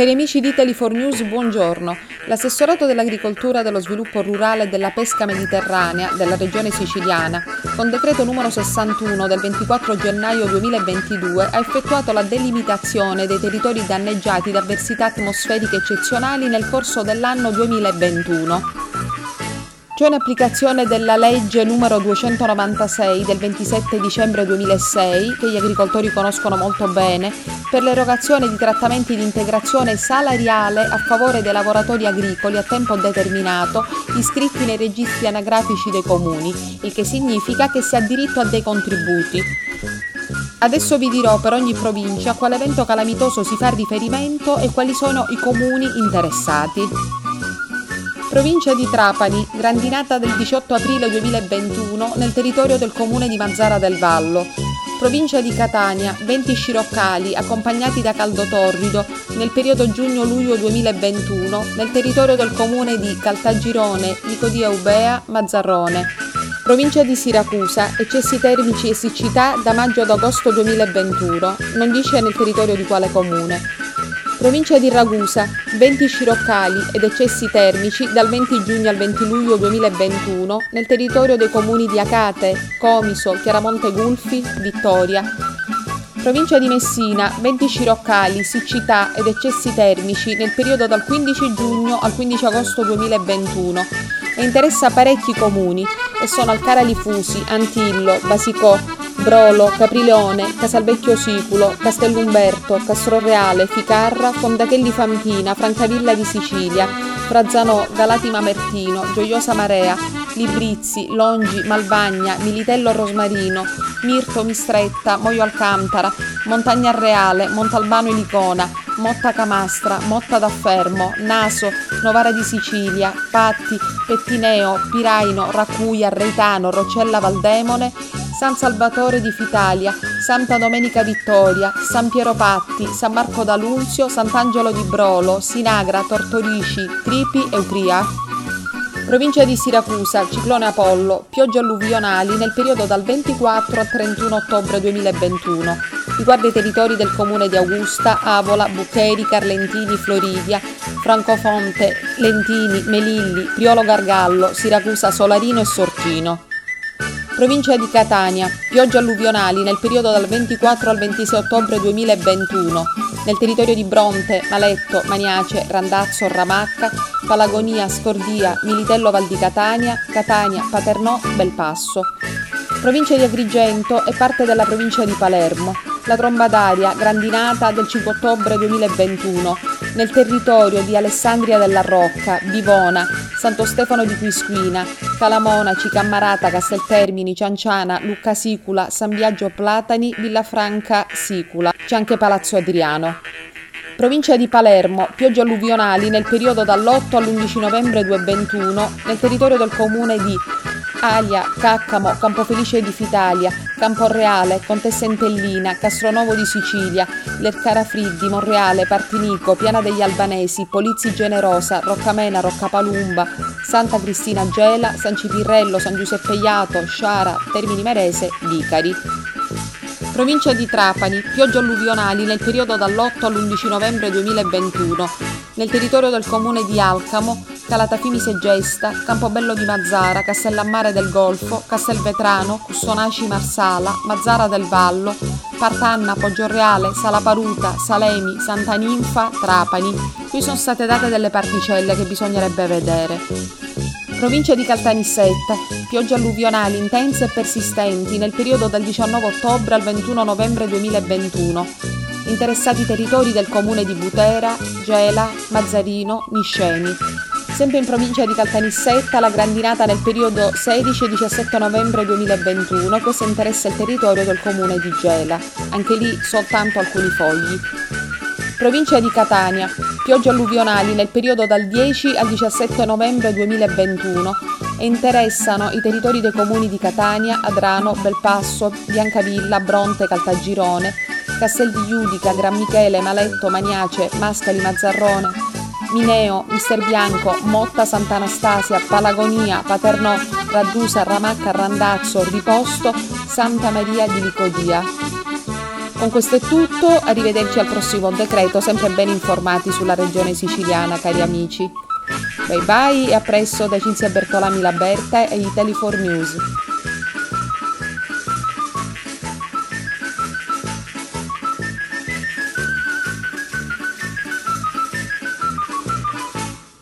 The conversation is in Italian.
Cari amici di Tele4News, buongiorno. L'assessorato dell'Agricoltura, dello Sviluppo Rurale e della Pesca Mediterranea della Regione Siciliana, con decreto numero 61 del 24 gennaio 2022, ha effettuato la delimitazione dei territori danneggiati da avversità atmosferiche eccezionali nel corso dell'anno 2021. Ciò in applicazione della legge numero 296 del 27 dicembre 2006, che gli agricoltori conoscono molto bene, per l'erogazione di trattamenti di integrazione salariale a favore dei lavoratori agricoli a tempo determinato iscritti nei registri anagrafici dei comuni, il che significa che si ha diritto a dei contributi. Adesso vi dirò per ogni provincia a quale evento calamitoso si fa riferimento e quali sono i comuni interessati. Provincia di Trapani, grandinata del 18 aprile 2021 nel territorio del comune di Mazara del Vallo. Provincia di Catania, venti sciroccali accompagnati da caldo torrido nel periodo giugno-luglio 2021 nel territorio del comune di Caltagirone, Licodia Eubea, Mazzarrone. Provincia di Siracusa, eccessi termici e siccità da maggio ad agosto 2021, non dice nel territorio di quale comune. Provincia di Ragusa, venti sciroccali ed eccessi termici dal 20 giugno al 20 luglio 2021 nel territorio dei comuni di Acate, Comiso, Chiaramonte Gulfi, Vittoria. Provincia di Messina, venti sciroccali, siccità ed eccessi termici nel periodo dal 15 giugno al 15 agosto 2021 e interessa parecchi comuni e sono Alcara Lifusi, Antillo, Basicò, Brolo, Caprileone, Casalvecchio Siculo, Castellumberto, Castroreale, Ficarra, Fondachelli Fantina, Francavilla di Sicilia, Frazzanò, Galati Mamertino, Gioiosa Marea, Librizzi, Longi, Malvagna, Militello Rosmarino, Mirto Mistretta, Moio Alcantara, Montagna Reale, Montalbano e Licona, Motta Camastra, Motta d'Affermo, Naso, Novara di Sicilia, Patti, Pettineo, Piraino, Raccuia, Reitano, Roccella Valdemone, San Salvatore di Fitalia, Santa Domenica Vittoria, San Piero Patti, San Marco d'Alunzio, Sant'Angelo di Brolo, Sinagra, Tortorici, Tripi e Utria. Provincia di Siracusa, ciclone Apollo, piogge alluvionali nel periodo dal 24 al 31 ottobre 2021. Riguarda i territori del comune di Augusta, Avola, Buccheri, Carlentini, Floridia, Francofonte, Lentini, Melilli, Priolo Gargallo, Siracusa, Solarino e Sortino. Provincia di Catania, piogge alluvionali nel periodo dal 24 al 26 ottobre 2021, nel territorio di Bronte, Maletto, Maniace, Randazzo, Ramacca, Palagonia, Scordia, Militello Val di Catania, Catania, Paternò, Belpasso. Provincia di Agrigento e parte della provincia di Palermo, la tromba d'aria, grandinata del 5 ottobre 2021, nel territorio di Alessandria della Rocca, Vivona, Santo Stefano di Quisquina, Calamonaci, Cammarata, Casteltermini, Cianciana, Lucca Sicula, San Biagio Platani, Villafranca Sicula. C'è anche Palazzo Adriano. Provincia di Palermo, piogge alluvionali nel periodo dall'8 all'11 novembre 2021 nel territorio del comune di Alia, Caccamo, Campofelice di Fitalia, Camporreale, Contessa Entellina, Castronovo di Sicilia, Lercara Friddi, Monreale, Partinico, Piana degli Albanesi, Polizzi Generosa, Roccamena, Roccapalumba, Santa Cristina Gela, San Cipirrello, San Giuseppe Iato, Sciara, Termini Imerese, Vicari. Provincia di Trapani, piogge alluvionali nel periodo dall'8 all'11 novembre 2021, nel territorio del comune di Alcamo, Calatafimi Segesta, Campobello di Mazzara, Castellammare del Golfo, Castelvetrano, Cussonaci Marsala, Mazzara del Vallo, Partanna, Poggioreale, Salaparuta, Salemi, Santa Ninfa, Trapani. Qui sono state date delle particelle che bisognerebbe vedere. Provincia di Caltanissetta, piogge alluvionali intense e persistenti nel periodo dal 19 ottobre al 21 novembre 2021. Interessati i territori del comune di Butera, Gela, Mazzarino, Nisceni. Sempre in provincia di Caltanissetta, la grandinata nel periodo 16-17 novembre 2021, questo interessa il territorio del comune di Gela, anche lì soltanto alcuni fogli. Provincia di Catania, piogge alluvionali nel periodo dal 10 al 17 novembre 2021 e interessano i territori dei comuni di Catania, Adrano, Belpasso, Biancavilla, Bronte, Caltagirone, Castel di Giudica, Gran Michele, Maletto, Maniace, Mascali, Mazzarrone, Mineo, Mister Bianco, Motta Sant'Anastasia, Palagonia, Paternò, Raddusa, Ramacca, Randazzo, Riposto, Santa Maria di Licodia. Con questo è tutto, arrivederci al prossimo decreto, sempre ben informati sulla regione siciliana, cari amici. Bye bye e a presto da Cinzia Bertolami Laberte e i Tele4News.